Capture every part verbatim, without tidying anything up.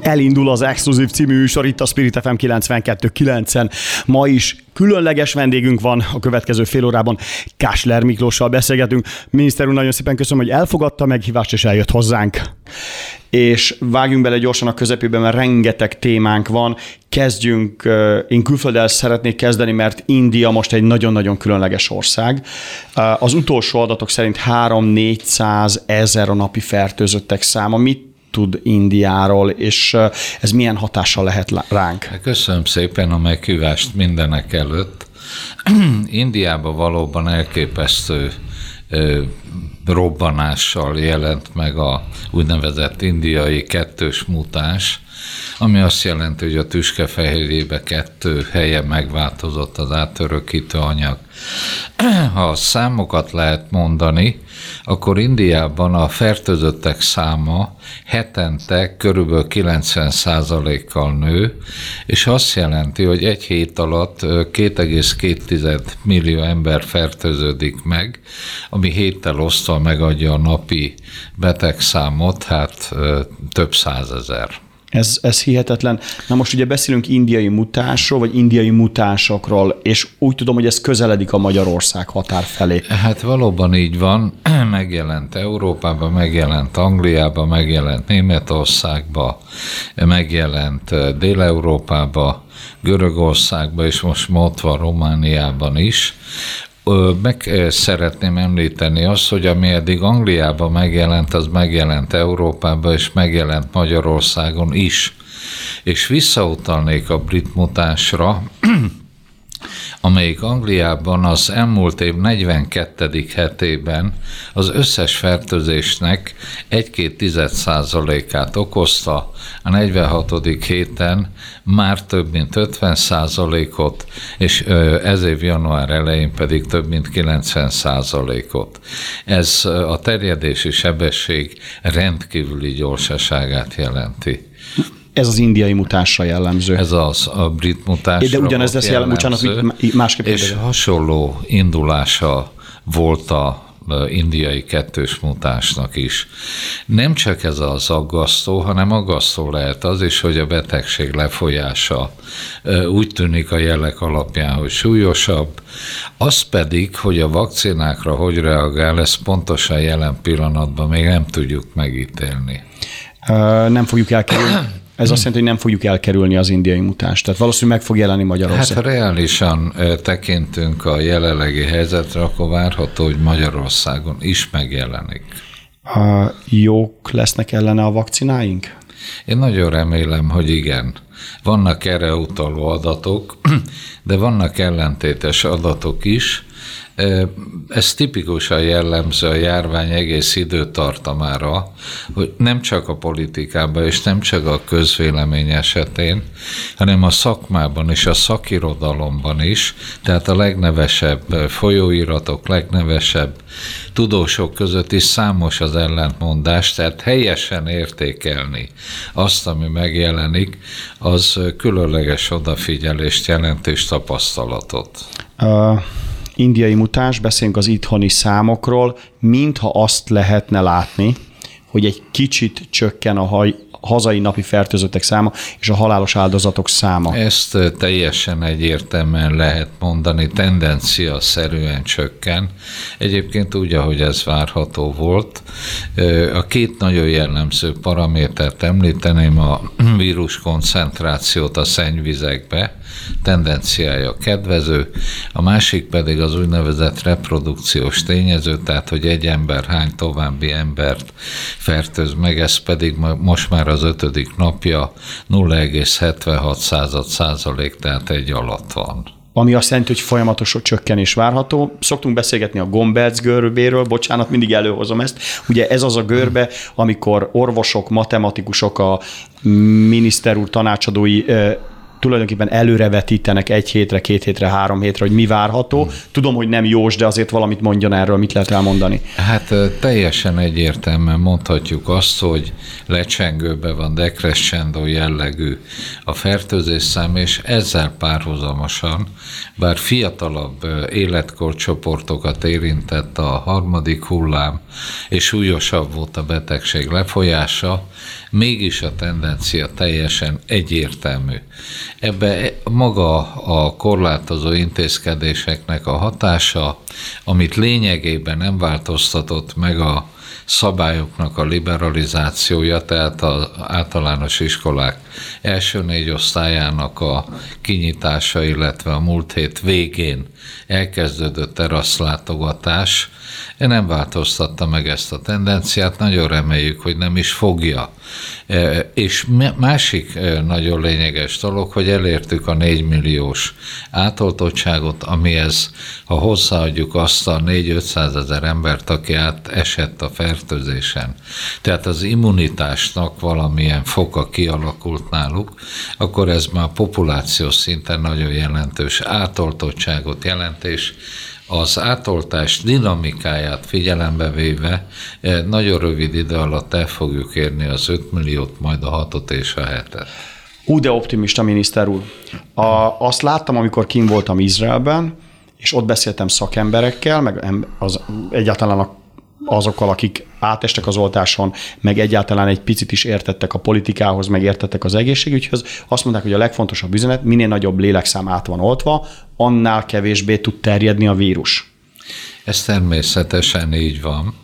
Elindul az Exkluzív című műsor itt a Spirit ef em kilencvenkettő kilencven. Ma is különleges vendégünk van a következő fél órában. Kásler Miklóssal beszélgetünk. Miniszter úr, nagyon szépen köszönöm, hogy elfogadta a meghívást és eljött hozzánk. És vágjunk bele gyorsan a közepébe, mert rengeteg témánk van. Kezdjünk, én külfölddel szeretnék kezdeni, mert India most egy nagyon-nagyon különleges ország. Az utolsó adatok szerint háromszáz-négyszáz ezer a napi fertőzöttek száma. Mit tud Indiáról, és ez milyen hatással lehet ránk? Köszönöm szépen a meghívást mindenek előtt. Indiában valóban elképesztő ö, robbanással jelent meg a úgynevezett indiai kettős mutás, ami azt jelenti, hogy a tüskefehérjébe kettő helyen megváltozott az átörökítő anyag. Ha a számokat lehet mondani, akkor Indiában a fertőzöttek száma hetente körülbelül kilencven százalékkal nő, és azt jelenti, hogy egy hét alatt két egész két millió ember fertőződik meg, ami héttel osztva megadja a napi betegszámot, hát több százezer. Ez, ez hihetetlen. Na most ugye beszélünk indiai mutásról, vagy indiai mutásokról, és úgy tudom, hogy ez közeledik a Magyarország határ felé. Hát valóban így van. Megjelent Európában, megjelent Angliában, megjelent Németországban, megjelent Dél-Európában, Görögországban, és most ott van Romániában is. Meg szeretném említeni azt, hogy ami eddig Angliában megjelent, az megjelent Európában, és megjelent Magyarországon is. És visszautalnék a brit mutásra, amelyik Angliában az elmúlt év negyvenkettedik hetében az összes fertőzésnek egy-két tized százalékát okozta, a negyvenhatodik héten már több mint ötven százalékot, és ez év január elején pedig több mint kilencven százalékot. Ez a terjedési sebesség rendkívüli gyorsaságát jelenti. Ez az indiai mutásra jellemző. Ez az a brit mutásra. De ugyanez lesz jellemző, bocsánat, másképp. És ideje. Hasonló indulása volt a indiai kettős mutásnak is. Nem csak ez az aggasztó, hanem aggasztó lehet az is, hogy a betegség lefolyása úgy tűnik a jelek alapján, hogy súlyosabb. Az pedig, hogy a vakcinákra hogy reagál, ezt pontosan jelen pillanatban még nem tudjuk megítélni. Nem fogjuk elkerülni. Ez azt jelenti, hogy nem fogjuk elkerülni az indiai mutást. Tehát valószínűleg meg fog jelenni Magyarországon. Hát ha reálisan tekintünk a jelenlegi helyzetre, akkor várható, hogy Magyarországon is megjelenik. A jók lesznek ellene a vakcináink? Én nagyon remélem, hogy igen. Vannak erre utaló adatok, de vannak ellentétes adatok is. Ez tipikusan jellemző a járvány egész időtartamára, hogy nem csak a politikában és nem csak a közvélemény esetén, hanem a szakmában és a szakirodalomban is, tehát a legnevesebb folyóiratok, legnevesebb tudósok között is számos az ellentmondás, tehát helyesen értékelni azt, ami megjelenik, az különleges odafigyelést jelent és tapasztalatot. Uh... Indiai mutás, beszélünk az itthoni számokról, mintha azt lehetne látni, hogy egy kicsit csökken a haj, hazai napi fertőzöttek száma és a halálos áldozatok száma. Ezt teljesen egyértelműen lehet mondani, tendencia szerűen csökken. Egyébként úgy, ahogy ez várható volt. A két nagyon jellemző paramétert említeném, a vírus koncentrációt a szennyvizekbe, tendenciája kedvező, a másik pedig az úgynevezett reprodukciós tényező, tehát hogy egy ember hány további embert fertőz meg, ez pedig most már az ötödik napja nulla egész hetvenhat század százalék, tehát egy alatt van. Ami azt jelenti, hogy folyamatos csökkenés várható. Szoktunk beszélgetni a gombec görbéről, bocsánat, mindig előhozom ezt. Ugye ez az a görbe, amikor orvosok, matematikusok, a miniszter úr tanácsadói tulajdonképpen előrevetítenek egy hétre, két hétre, három hétre, hogy mi várható. Tudom, hogy nem jós, de azért valamit mondjon erről, mit lehet elmondani? Hát teljesen egyértelműen mondhatjuk azt, hogy lecsengőben van decrescendo jellegű a fertőzésszám, és ezzel párhuzamosan, bár fiatalabb életkorcsoportokat érintett a harmadik hullám, és súlyosabb volt a betegség lefolyása, mégis a tendencia teljesen egyértelmű. Ebbe maga a korlátozó intézkedéseknek a hatása, amit lényegében nem változtatott meg a szabályoknak a liberalizációja, tehát az általános iskolák első négy osztályának a kinyitása, illetve a múlt hét végén elkezdődött teraszlátogatás nem változtatta meg ezt a tendenciát, nagyon reméljük, hogy nem is fogja. És másik nagyon lényeges dolog, hogy elértük a négymilliós átoltottságot, amihez, ha hozzáadjuk azt a négy-ötszázezer embert, aki átesett a fertőzésen, tehát az immunitásnak valamilyen foka kialakult náluk, akkor ez már populációs szinten nagyon jelentős átoltottságot jelent, és az átoltás dinamikáját figyelembe véve nagyon rövid idő alatt el fogjuk érni az öt milliót, majd a hatot és a hetet. Ú, de optimista, miniszter úr. A, azt láttam, amikor kint voltam Izraelben, és ott beszéltem szakemberekkel, meg az, egyáltalán a azokkal, akik átestek az oltáson, meg egyáltalán egy picit is értettek a politikához, meg értettek az egészségügyhöz, azt mondták, hogy a legfontosabb üzenet, minél nagyobb lélekszám át van oltva, annál kevésbé tud terjedni a vírus. Ez természetesen így van.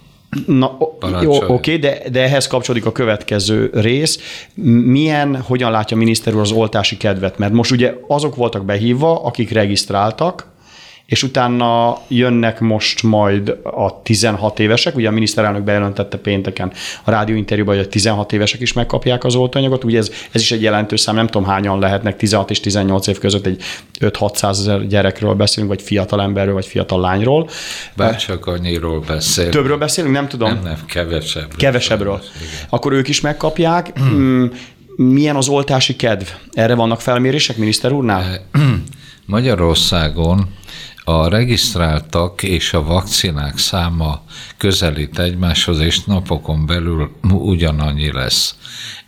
Na, jó, oké, de, de ehhez kapcsolódik a következő rész. Milyen, hogyan látja a miniszter úr az oltási kedvet? Mert most ugye azok voltak behívva, akik regisztráltak, és utána jönnek most majd a tizenhat évesek, ugye a miniszterelnök bejelentette pénteken a rádióinterjúban, hogy a tizenhat évesek is megkapják az oltóanyagot, ugye ez, ez is egy jelentős szám, nem tudom hányan lehetnek, tizenhat és tizennyolc év között egy öt-hatszázezer gyerekről beszélünk, vagy fiatal emberről, vagy fiatal lányról. Bárcsak annyiról beszélünk. Többről beszélünk, nem tudom. Nem, nem, kevesebbről. Kevesebbről. Akkor ők is megkapják. Milyen az oltási kedv? Erre vannak felmérések, miniszter úrnál? Magyarországon a regisztráltak és a vakcinák száma közelít egymáshoz, és napokon belül ugyanannyi lesz.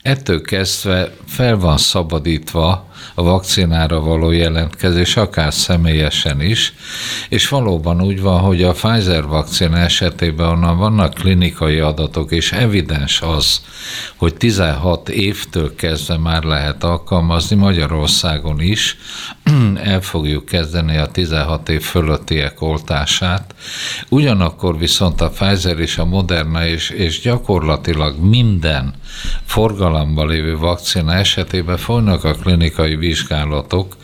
Ettől kezdve fel van szabadítva a vakcinára való jelentkezés, akár személyesen is, és valóban úgy van, hogy a Pfizer vakcina esetében onnan vannak klinikai adatok, és evidens az, hogy tizenhat évtől kezdve már lehet alkalmazni Magyarországon is, el fogjuk kezdeni a tizenhat év fölöttiek oltását. Ugyanakkor viszont a Pfizer és a Moderna és, és gyakorlatilag minden forgalomban lévő vakcina esetében folynak a klinikai vizsgálatok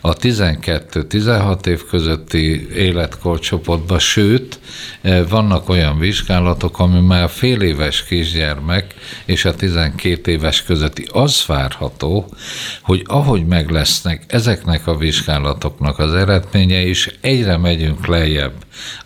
a tizenkettő-tizenhat év közötti életkorcsoportban, sőt, vannak olyan vizsgálatok, ami már fél éves kisgyermek és a tizenkét éves közötti. Az várható, hogy ahogy meg lesznek ezeknek a vizsgálatoknak az eredménye is, egyre megyünk lejjebb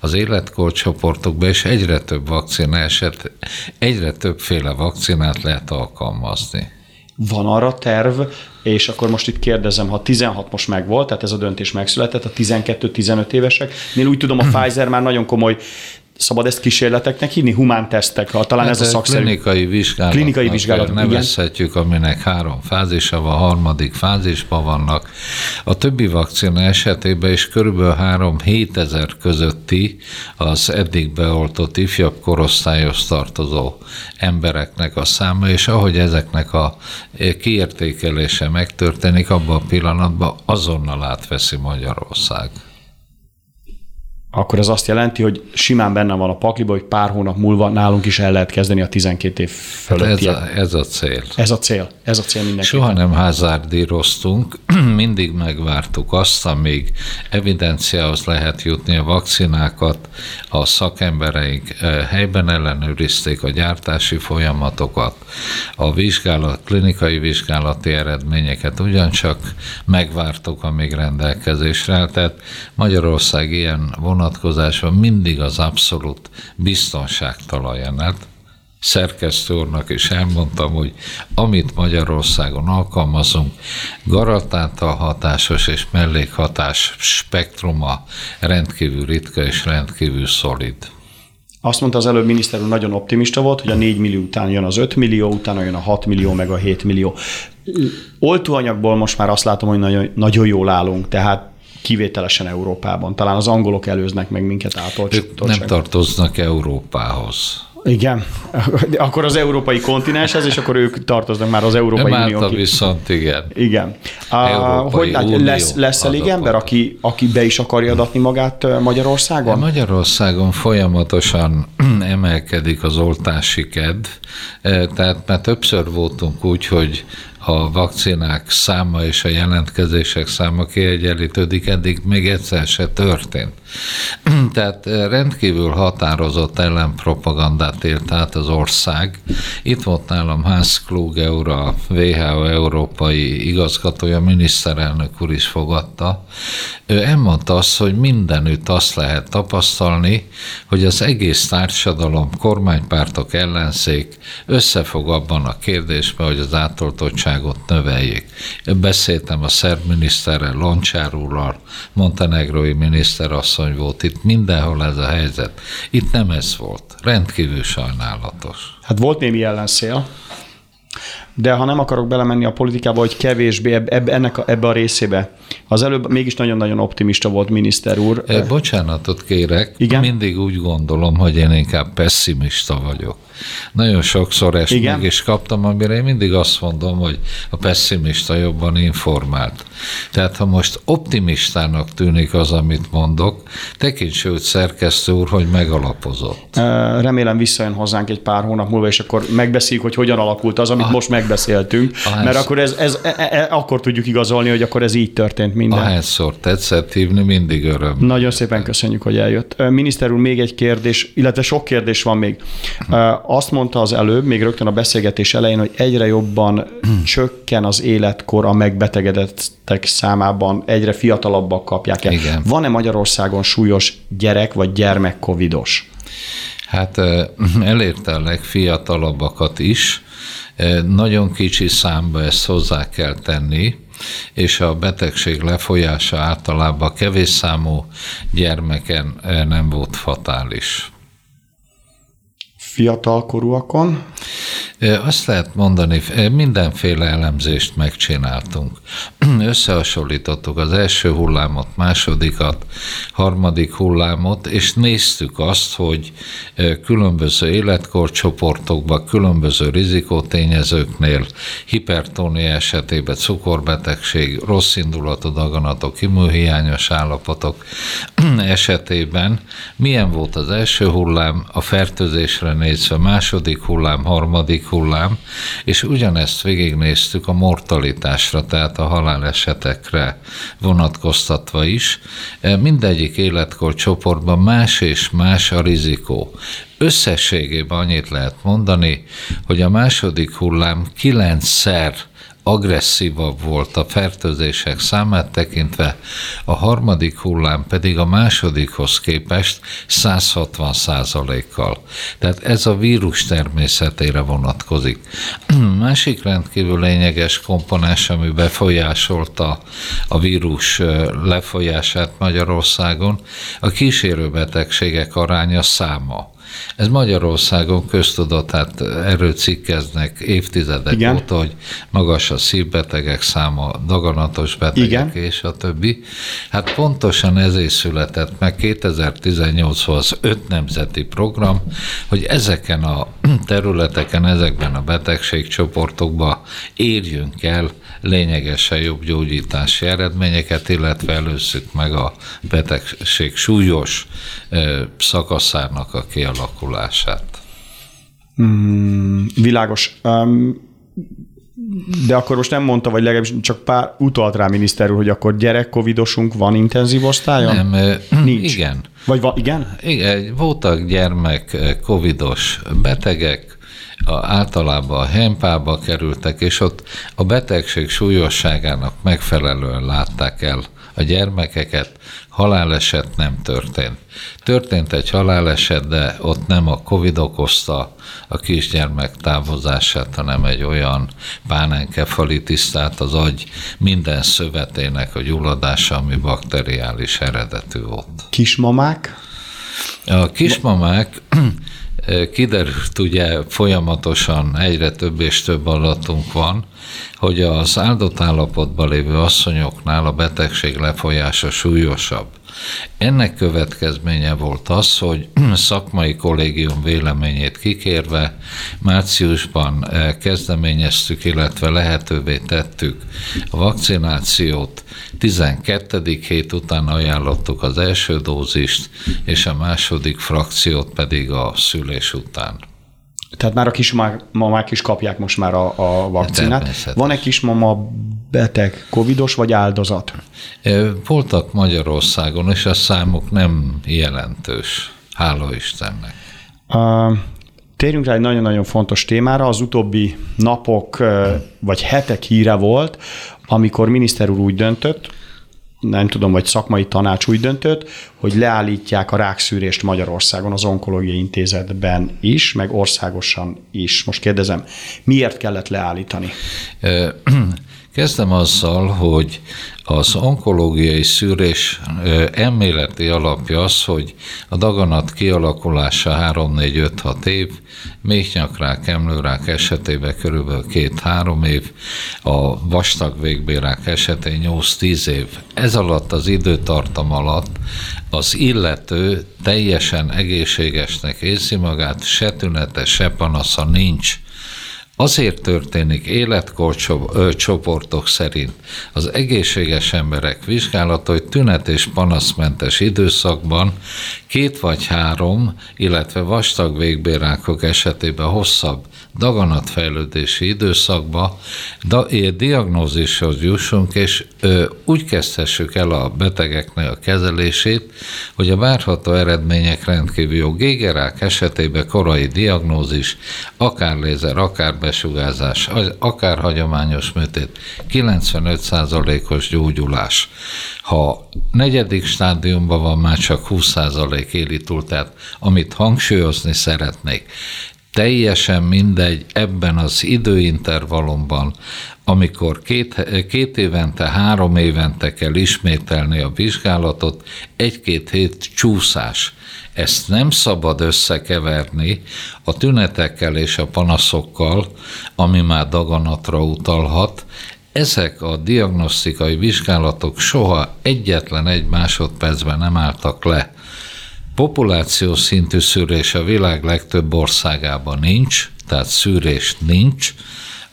az életkorcsoportokba, és egyre több vakcina eset, egyre többféle vakcinát lehet alkalmazni. Van arra terv, és akkor most itt kérdezem, ha tizenhat most megvolt, tehát ez a döntés megszületett, a tizenkettő-tizenöt éveseknél úgy tudom, a Pfizer már nagyon komoly, szabad ezt kísérleteknek hívni? Humán tesztek, talán hát ez a szakszerű. Klinikai vizsgálat. Klinikai vizsgálat, nevezhetjük, aminek három fázisa van, harmadik fázisban vannak. A többi vakcina esetében is körülbelül három-hétezer közötti az eddig beoltott ifjabb korosztályhoz tartozó embereknek a száma, és ahogy ezeknek a kiértékelése megtörténik, abban a pillanatban azonnal átveszi Magyarország. Akkor ez azt jelenti, hogy simán benne van a pakliba, hogy pár hónap múlva nálunk is el lehet kezdeni a tizenkét év fölötti. Hát ez, ez a cél. Ez a cél. Ez a cél mindenképpen. Soha nem hazárdíroztunk, mindig megvártuk azt, amíg evidenciához lehet jutni a vakcinákat, a szakembereink helyben ellenőrizték a gyártási folyamatokat, a vizsgálat, klinikai vizsgálati eredményeket ugyancsak megvártuk, amíg rendelkezésre állt. Tehát Magyarország ilyen vonatkozásban mindig az abszolút biztonság talajánát szerkesztő úrnak is elmondtam, hogy amit Magyarországon alkalmazunk, garantáltan hatásos és mellékhatás spektruma rendkívül ritka és rendkívül szolid. Azt mondta az előbb miniszter úr, nagyon optimista volt, hogy a négy millió után jön az öt millió, utána jön a hat millió, meg a hét millió. Oltóanyagból most már azt látom, hogy nagyon, nagyon jól állunk, tehát kivételesen Európában. Talán az angolok előznek meg minket átoltságban. Nem tartoznak Európához. Igen, akkor az európai kontinenshez, és akkor ők tartoznak már az Európai Unióhoz. Viszont igen. Igen. Hogy lesz, lesz elég ember, aki, aki be is akarja adatni magát Magyarországon? Magyarországon folyamatosan emelkedik az oltási kedv, tehát már többször voltunk úgy, hogy a vakcinák száma és a jelentkezések száma kiegyenlítődik, eddig még egyszer se történt. Tehát rendkívül határozott ellenpropagandát élt át az ország. Itt volt nálam Hans Kluge úr, a vé há o európai igazgatója, miniszterelnök úr is fogadta. Ő elmondta azt, hogy mindenütt azt lehet tapasztalni, hogy az egész társadalom, kormánypártok, ellenzék összefog abban a kérdésben, hogy az átoltottság növeljék. Beszéltem a szerb miniszterrel, Lancsár úrral, montenegrói miniszterasszony volt itt, mindenhol ez a helyzet. Itt nem ez volt. Rendkívül sajnálatos. Hát volt némi ellenszél, de ha nem akarok belemenni a politikába, hogy kevésbé eb- ennek a, ebbe a részébe. Az előbb mégis nagyon-nagyon optimista volt miniszter úr. Bocsánatot kérek, igen? Mindig úgy gondolom, hogy én inkább pessimista vagyok. Nagyon sokszor ezt igen? meg is kaptam, amire én mindig azt mondom, hogy a pessimista jobban informált. Tehát ha most optimistának tűnik az, amit mondok, tekints őt szerkesztő úr, hogy megalapozott. Remélem visszajön hozzánk egy pár hónap múlva, és akkor megbeszéljük, hogy hogyan alakult az, amit ah. most meg beszéltünk, mert akkor, ez, ez, e, e, akkor tudjuk igazolni, hogy akkor ez így történt minden. Ahányszor tetszett hívni, mindig öröm. Nagyon szépen köszönjük, hogy eljött. Miniszter úr, még egy kérdés, illetve sok kérdés van még. Azt mondta az előbb, még rögtön a beszélgetés elején, hogy egyre jobban csökken az életkor a megbetegedettek számában, egyre fiatalabbak kapják el. Igen. Van-e Magyarországon súlyos gyerek vagy gyermek covidos? Hát elérte a legfiatalabbakat is. Nagyon kicsi számba ezt hozzá kell tenni, és a betegség lefolyása általában kevés számú gyermeken nem volt fatális. Fiatalkorúakon? Azt lehet mondani, mindenféle elemzést megcsináltunk. Összehasonlítottuk az első hullámot, másodikat, harmadik hullámot, és néztük azt, hogy különböző életkorcsoportokban, különböző rizikótényezőknél, hipertónia esetében cukorbetegség, rosszindulatú daganatok, immunhiányos állapotok esetében milyen volt az első hullám, a fertőzésre nézve második hullám, harmadik hullám, és ugyanezt végignéztük a mortalitásra, tehát a halálesetekre vonatkoztatva is. Mindegyik életkor csoportban más és más a rizikó. Összességében annyit lehet mondani, hogy a második hullám kilencszer agresszívabb volt a fertőzések számát tekintve, a harmadik hullám pedig a másodikhoz képest száz hatvan százalékkal. Tehát ez a vírus természetére vonatkozik. Másik rendkívül lényeges komponens, ami befolyásolta a vírus lefolyását Magyarországon, a kísérő betegségek aránya, száma. Ez Magyarországon köztudatát erről cikkeznek évtizedek igen. óta, hogy magas a szívbetegek száma, daganatos betegek igen. és a többi. Hát pontosan ezért született meg kétezer-tizennyolcban az öt nemzeti program, hogy ezeken a területeken, ezekben a betegségcsoportokban érjünk el lényegesen jobb gyógyítási eredményeket, illetve előzzük meg a betegség súlyos szakaszának a kialakulását. alakulását. Mm, világos. Um, de akkor most nem mondta, vagy legalábbis csak pár utalt rá miniszter úr, hogy akkor gyerek covidosunk van intenzív osztályon? Nem, nincs. Igen. Vagy va, igen? Igen, voltak gyermek covidos betegek, A, általában a hempába kerültek, és ott a betegség súlyosságának megfelelően látták el a gyermekeket, haláleset nem történt. Történt egy haláleset, de ott nem a Covid okozta a kisgyermek távozását, hanem egy olyan pánenkefalitis, tehát az agy minden szövetének a gyulladása, ami bakteriális eredetű volt. Kismamák? A kismamák... Kiderült ugye folyamatosan, egyre több és több adatunk van, hogy az áldott állapotban lévő asszonyoknál a betegség lefolyása súlyosabb. Ennek következménye volt az, hogy szakmai kollégium véleményét kikérve márciusban kezdeményeztük, illetve lehetővé tettük a vakcinációt. tizenkettedik hét után ajánlottuk az első dózist, és a második frakciót pedig a szülés után. Tehát már a kismamák is kapják most már a, a vakcinát. Van-e kismama beteg, covidos vagy áldozat? Voltak Magyarországon, és a számuk nem jelentős. Hála Istennek. Térjünk rá egy nagyon-nagyon fontos témára. Az utóbbi napok vagy hetek híre volt, amikor miniszter úr úgy döntött, nem tudom, vagy szakmai tanács úgy döntött, hogy leállítják a rákszűrést Magyarországon, az Onkológiai Intézetben is, meg országosan is. Most kérdezem, miért kellett leállítani? Kezdem azzal, hogy az onkológiai szűrés elméleti alapja az, hogy a daganat kialakulása három-négy-öt-hat év, méhnyakrák, emlőrák esetében körülbelül két-három év, a vastag végbélrák esetén nyolc-tíz év. Ez alatt az időtartam alatt az illető teljesen egészségesnek érzi magát, se tünete, se panasza nincs. Azért történik életkorcsoportok szerint az egészséges emberek vizsgálata, hogy tünet- és panaszmentes időszakban két vagy három, illetve vastag végbélrákok esetében hosszabb daganatfejlődési időszakban diagnózishoz jussunk, és ö, úgy kezdhessük el a betegeknek a kezelését, hogy a várható eredmények rendkívül jó. Gégerák esetében korai diagnózis, akár lézer, akár besugárzás, akár hagyományos műtét, kilencvenöt százalékos gyógyulás. Ha negyedik stádiumban van, már csak húsz százalék éli túl, tehát amit hangsúlyozni szeretnék, teljesen mindegy ebben az időintervallumban, amikor két, két évente, három évente kell ismételni a vizsgálatot, egy-két hét csúszás. Ezt nem szabad összekeverni a tünetekkel és a panaszokkal, ami már daganatra utalhat. Ezek a diagnosztikai vizsgálatok soha egyetlen egy másodpercben nem álltak le. Populáció szintű szűrés a világ legtöbb országában nincs, tehát szűrés nincs,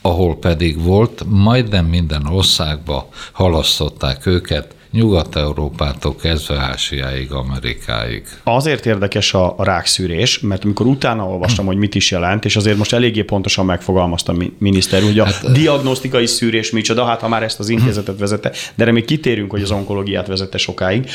ahol pedig volt, majdnem minden országba halasztották őket, Nyugat-Európától kezdve Ázsiáig, Amerikáig. Azért érdekes a rákszűrés, mert amikor utána olvastam, hogy mit is jelent, és azért most eléggé pontosan megfogalmazta a miniszter, hogy a hát, diagnosztikai szűrés micsoda, hát ha már ezt az intézetet vezette, de erre még kitérünk, hogy az onkológiát vezette sokáig,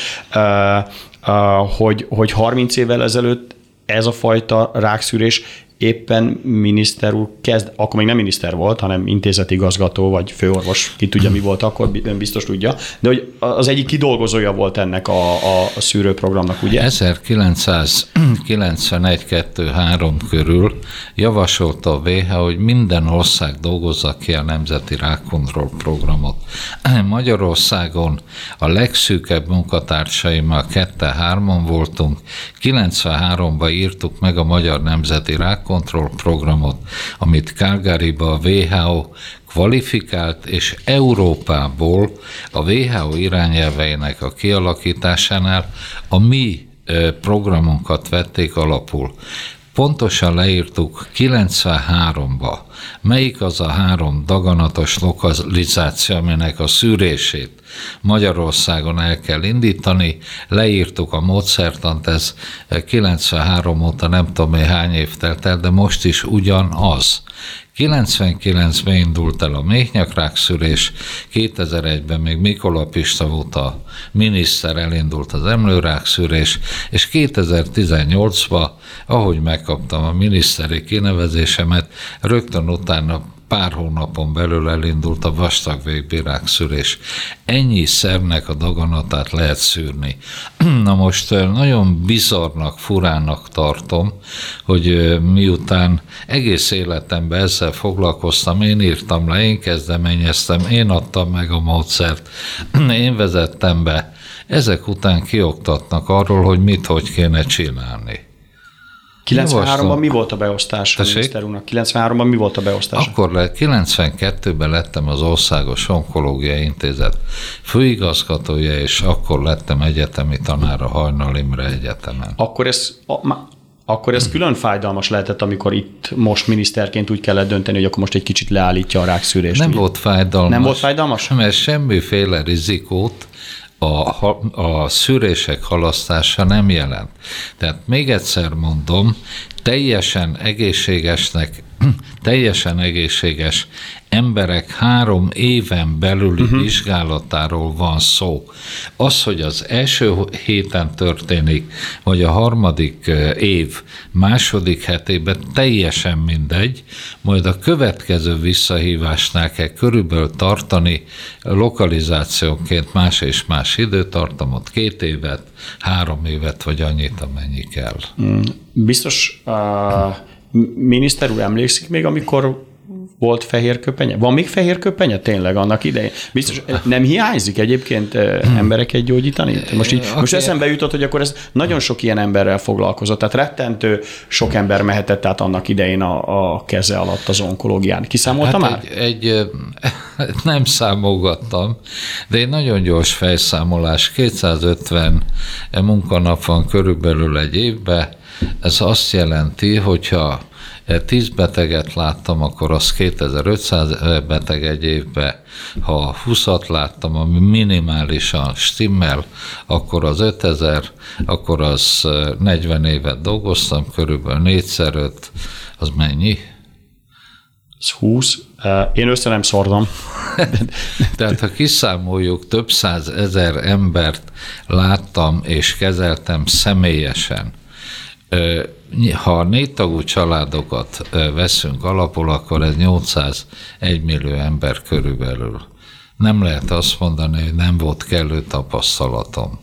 hogy, hogy harminc évvel ezelőtt ez a fajta rákszűrés éppen miniszter úr kezd, akkor még nem miniszter volt, hanem intézetigazgató vagy főorvos, ki tudja mi volt akkor, biztos tudja, de hogy az egyik kidolgozója volt ennek a, a szűrőprogramnak, ugye? ezerkilencszázkilencvenegy-kettő-három körül javasolta a vé há o, hogy minden ország dolgozza ki a Nemzeti Rákkontroll Programot. Magyarországon a legszűkebb munkatársaimmal ketten-hárman voltunk, kilencvenháromban írtuk meg a Magyar Nemzeti Rákkontroll Programot, amit Calgaryba a vé há o kvalifikált, és Európából a vé há o irányelveinek a kialakításánál a mi programunkat vették alapul. Pontosan leírtuk kilencvenháromba, melyik az a három daganatos lokalizáció, aminek a szűrését Magyarországon el kell indítani, leírtuk a módszertant, ez kilencvenhárom óta nem tudom én hány év telt el, de most is ugyanaz. kilencvenkilencben indult el a méhnyakrák szűrés, kétezer-egyben még Mikola Pista volt a miniszter, elindult az emlőrák szűrés, és kétezer-tizennyolcban, ahogy megkaptam a miniszteri kinevezésemet, rögtön utána pár hónapon belül elindult a vastagvégbirák szülés. Ennyi szervnek a daganatát lehet szűrni. Na most nagyon bizarrnak, furának tartom, hogy miután egész életemben ezzel foglalkoztam, én írtam le, én kezdeményeztem, én adtam meg a módszert, én vezettem be. Ezek után kioktatnak arról, hogy mit, hogy kéne csinálni. kilencvenháromban mi volt a beosztása? Miniszter úrnak? kilencvenháromban mi volt a beosztása? Akkor le, kilencvenkettőben lettem az Országos Onkológiai Intézet főigazgatója, és akkor lettem egyetemi tanár a Hajnal Imre Egyetemen. Akkor ez, a, ma, akkor ez külön fájdalmas lehetett, amikor itt most miniszterként úgy kellett dönteni, hogy akkor most egy kicsit leállítja a rákszűrést. Nem ugye? volt fájdalmas. Nem volt fájdalmas? Mert semmiféle rizikót A, a szűrések halasztása nem jelent. Tehát még egyszer mondom, teljesen egészségesnek, teljesen egészséges emberek három éven belüli uh-huh. vizsgálatáról van szó. Az, hogy az első héten történik, vagy a harmadik év második hetében, teljesen mindegy, majd a következő visszahívásnál kell körülbelül tartani lokalizációnként más és más időtartamot, két évet, három évet, vagy annyit, amennyi kell. Mm. Biztos uh, miniszter úr emlékszik még, amikor volt fehér köpenye? Van még fehér köpenye tényleg annak idején? Biztos nem hiányzik egyébként embereket gyógyítani? Most, így, most eszembe jutott, hogy akkor ez nagyon sok ilyen emberrel foglalkozott, tehát rettentő sok ember mehetett át annak idején a, a keze alatt az onkológián. Kiszámoltam hát már? Egy, egy, nem számolgattam, de egy nagyon gyors fejszámolás, kétszázötven munkanap van körülbelül egy évben. Ez azt jelenti, hogyha tíz beteget láttam, akkor az kétezer-ötszáz beteg egy évben, ha húszat láttam, ami minimálisan stimmel, akkor az ötezer, akkor az negyven évet dolgoztam, körülbelül négyszer öt, az mennyi? Ez húsz. Én össze nem szordom. Tehát ha kiszámoljuk, több százezer embert láttam és kezeltem személyesen. Ha négytagú családokat veszünk alapul, akkor ez nyolcszázegy millió ember körülbelül. Nem lehet azt mondani, hogy nem volt kellő tapasztalatom.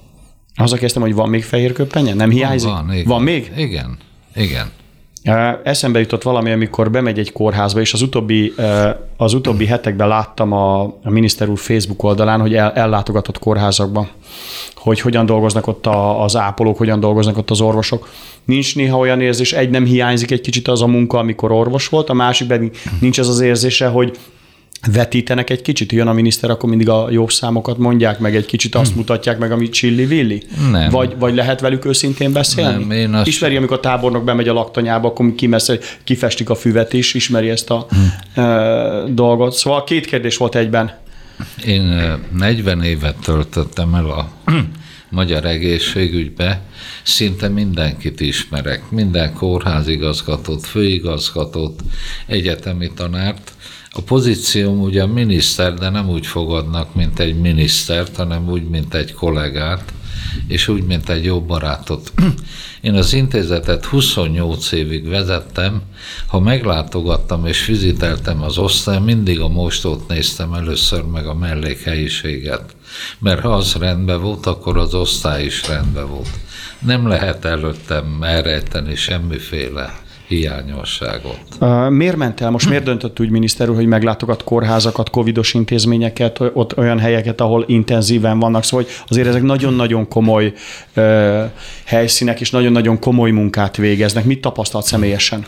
Azzal kezdtem, hogy van még fehér köpenye? Nem hiányzik? Van, igen. Van még? Igen, igen. Eszembe jutott valami, amikor bemegy egy kórházba, és az utóbbi, az utóbbi hetekben láttam a, a miniszter úr Facebook oldalán, hogy el, ellátogatott kórházakba, hogy hogyan dolgoznak ott a, az ápolók, hogyan dolgoznak ott az orvosok. Nincs néha olyan érzés, egy nem hiányzik egy kicsit az a munka, amikor orvos volt, a másik pedig nincs ez az érzése, hogy vetítenek egy kicsit, jön a miniszter, akkor mindig a jó számokat mondják meg, egy kicsit azt mutatják meg, ami csilli-villi? Nem. Vagy, vagy lehet velük őszintén beszélni? Nem, én azt... Ismeri, amikor a tábornok bemegy a laktanyába, akkor kimeszel, kifestik a füvet is, ismeri ezt a hm. uh, dolgot. Szóval két kérdés volt egyben. Én negyven évet töltöttem el a magyar egészségügybe, szinte mindenkit ismerek, minden kórházigazgatót, főigazgatót, egyetemi tanárt. A pozícióm ugyan miniszter, de nem úgy fogadnak, mint egy minisztert, hanem úgy, mint egy kollégát, és úgy, mint egy jó barátot. Én az intézetet huszonnyolc évig vezettem, ha meglátogattam és viziteltem az osztály, mindig a mostót néztem először, meg a mellékhelyiséget. Mert ha az rendben volt, akkor az osztály is rendben volt. Nem lehet előttem elrejteni semmiféle hiányosságot. Uh, miért ment el? Most miért döntött úgy miniszter úr, hogy meglátogat kórházakat, covidos intézményeket, ott olyan helyeket, ahol intenzíven vannak? Szóval azért ezek nagyon-nagyon komoly uh, helyszínek, és nagyon-nagyon komoly munkát végeznek. Mit tapasztalt személyesen?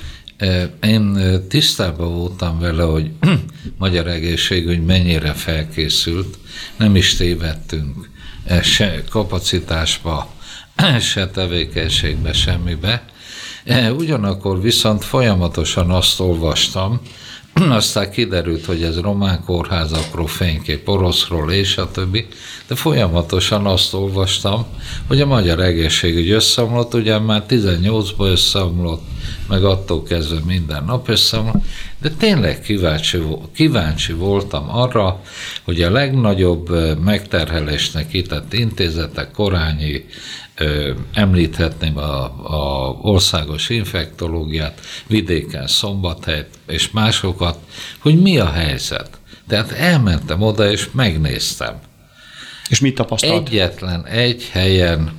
Én tisztában voltam vele, hogy magyar egészségügy mennyire felkészült, nem is tévedtünk se kapacitásba, se tevékenységbe, semmibe. Ugyanakkor viszont folyamatosan azt olvastam, aztán kiderült, hogy ez román kórházakról, fénykép oroszról és a többi, de folyamatosan azt olvastam, hogy a magyar egészségügy összeomlott, ugyan már tizennyolcban összeomlott, meg attól kezdve minden nap összeomlott, de tényleg kíváncsi, kíváncsi voltam arra, hogy a legnagyobb megterhelésnek hitett intézetek, Korányi, említhetném a, a Országos Infektológiát, vidéken Szombathelyt és másokat, hogy mi a helyzet. Tehát elmentem oda, és megnéztem. És mit tapasztalt? Egyetlen egy helyen,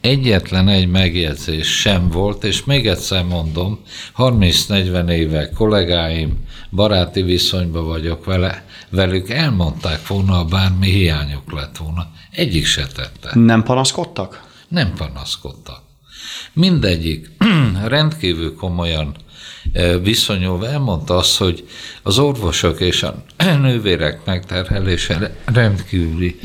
egyetlen egy megjegyzés sem volt, és még egyszer mondom, harminc-negyven éve kollégáim, baráti viszonyban vagyok vele, velük elmondták volna, ha bármi hiányuk lett volna. Egyik se tette. Nem panaszkodtak? Nem panaszkodtak. Mindegyik rendkívül komolyan viszonyulva elmondta azt, hogy az orvosok és a nővérek megterhelése rendkívüli.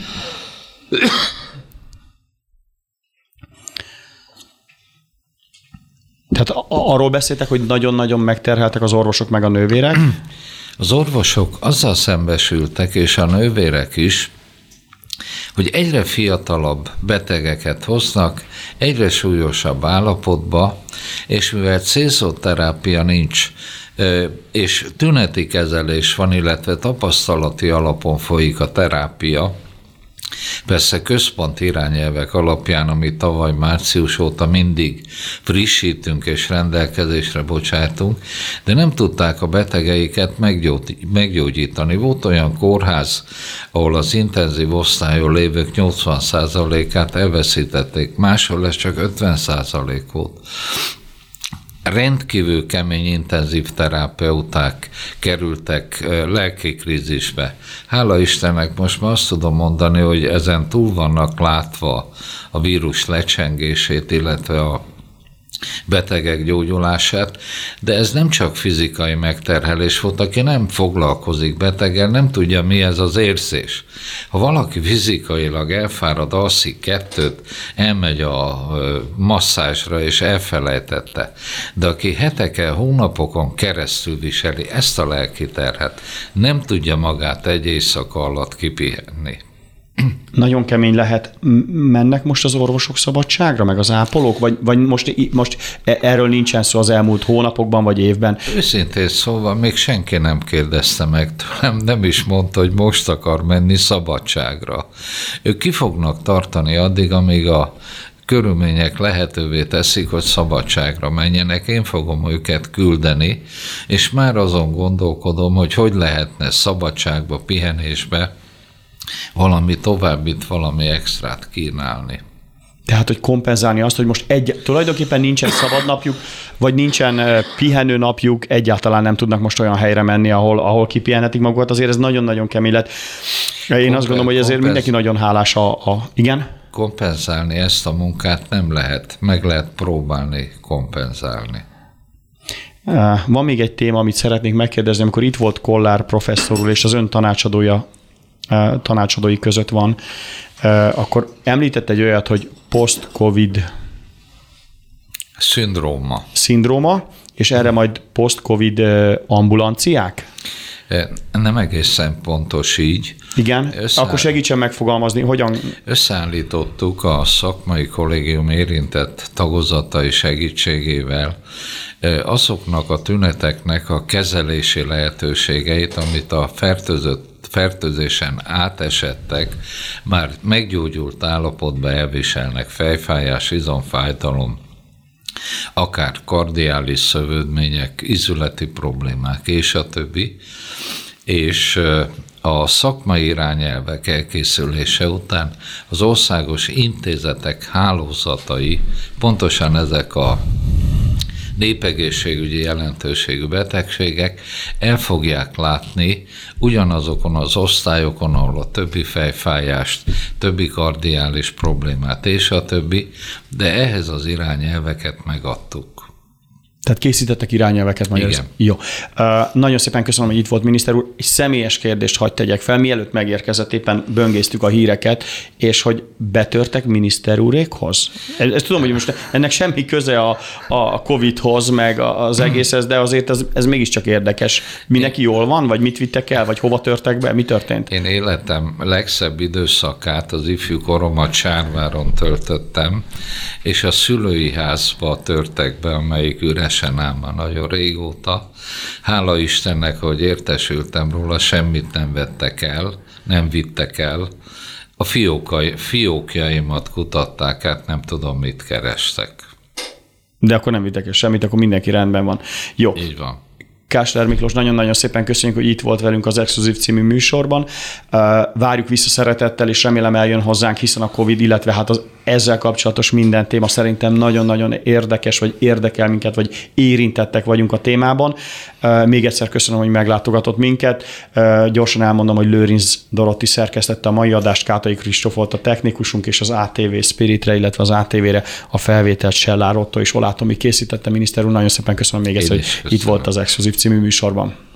Tehát arról beszéltek, hogy nagyon-nagyon megterheltek az orvosok meg a nővérek? Az orvosok azzal szembesültek, és a nővérek is, hogy egyre fiatalabb betegeket hoznak, egyre súlyosabb állapotba, és mivel cézoterápia nincs, és tüneti kezelés van, illetve tapasztalati alapon folyik a terápia, persze központi irányelvek alapján, amit tavaly március óta mindig frissítünk és rendelkezésre bocsátunk, de nem tudták a betegeiket meggyógyítani. Volt olyan kórház, ahol az intenzív osztályon lévők nyolcvan százalékát elveszítették, máshol ez csak ötven százalék volt. Rendkívül kemény intenzív terapeuták kerültek lelki krízisbe. Hála Istennek most már azt tudom mondani, hogy ezen túl vannak látva a vírus lecsengését, illetve a betegek gyógyulását, de ez nem csak fizikai megterhelés volt, aki nem foglalkozik beteggel, nem tudja, mi ez az érzés. Ha valaki fizikailag elfárad, alszik kettőt, elmegy a masszázsra és elfelejtette, de aki heteken, hónapokon keresztül viseli ezt a lelki terhet, nem tudja magát egy éjszaka alatt kipihenni. Nagyon kemény lehet. Mennek most az orvosok szabadságra, meg az ápolók? Vagy, vagy most, most erről nincsen szó az elmúlt hónapokban, vagy évben? Őszintén szóval még senki nem kérdezte meg tőlem, nem is mondta, hogy most akar menni szabadságra. Ők ki fognak tartani addig, amíg a körülmények lehetővé teszik, hogy szabadságra menjenek. Én fogom őket küldeni, és már azon gondolkodom, hogy hogy lehetne szabadságba, pihenésbe valami továbbit, valami extrát kínálni. Tehát, hogy kompenzálni azt, hogy most egy, tulajdonképpen nincsen szabad napjuk, vagy nincsen pihenő napjuk, egyáltalán nem tudnak most olyan helyre menni, ahol, ahol kipihenhetik magukat, azért ez nagyon-nagyon kemény lett. Én Kompen, azt gondolom, hogy ezért kompenz... mindenki nagyon hálás a, a... Igen? Kompenzálni ezt a munkát nem lehet, meg lehet próbálni kompenzálni. Van még egy téma, amit szeretnék megkérdezni, amikor itt volt Kollár professzorul, és az ön tanácsadója tanácsadói között van, akkor említett egy olyat, hogy post-covid szindróma. Szindróma, és erre majd post-covid ambulanciák? Nem egészen pontos így. Igen? Összeáll... Akkor segítsen megfogalmazni, hogyan... Összeállítottuk a szakmai kollégium érintett tagozatai segítségével azoknak a tüneteknek a kezelési lehetőségeit, amit a fertőzött fertőzésen átesettek, már meggyógyult állapotban elviselnek: fejfájás, izomfájdalom, akár kardiális szövődmények, izületi problémák és a többi. És a szakmai irányelvek elkészülése után az országos intézetek hálózatai, pontosan ezek a népegészségügyi jelentőségű betegségek, el fogják látni ugyanazokon az osztályokon, ahol a többi fejfájást, többi kardiális problémát és a többi, de ehhez az irányelveket megadtuk. Tehát készítettek irányelveket majd. Igen. Jó. Uh, nagyon szépen köszönöm, hogy itt volt, miniszter úr. Egy személyes kérdést hadd tegyek fel, mielőtt megérkezett, éppen böngésztük a híreket, és hogy betörtek miniszter úrékhoz? Ezt tudom, hogy most ennek semmi köze a, a Covid-hoz, meg az egészhez, de azért ez, ez mégiscsak érdekes. Mindenki jól van, vagy mit vittek el, vagy hova törtek be, mi történt? Én életem legszebb időszakát, az ifjú koromat Sárváron töltöttem, és a szülői házba törtek be, amelyik üres már nagyon régóta. Hála Istennek, hogy értesültem róla, semmit nem vettek el, nem vittek el. A fiókai, fiókjaimat kutatták át, nem tudom, mit kerestek. De akkor nem vittek semmit, akkor mindenki rendben van. Jó. Így van. Kásler Miklós, nagyon-nagyon szépen köszönjük, hogy itt volt velünk az Exkluzív című műsorban. Várjuk vissza szeretettel, és remélem eljön hozzánk, hiszen a Covid, illetve hát az ezzel kapcsolatos minden téma szerintem nagyon-nagyon érdekes, vagy érdekel minket, vagy érintettek vagyunk a témában. Még egyszer köszönöm, hogy meglátogatott minket. Gyorsan elmondom, hogy Lőrinc Dorotty szerkesztette a mai adást, Kátai Kristóf volt a technikusunk, és az á té vé Spiritre, illetve az á té vére a felvételt Cellar Otto és Oláthomi készítette. Miniszter úr, nagyon szépen köszönöm még egyszer, hogy itt volt az Exkluzív című műsorban.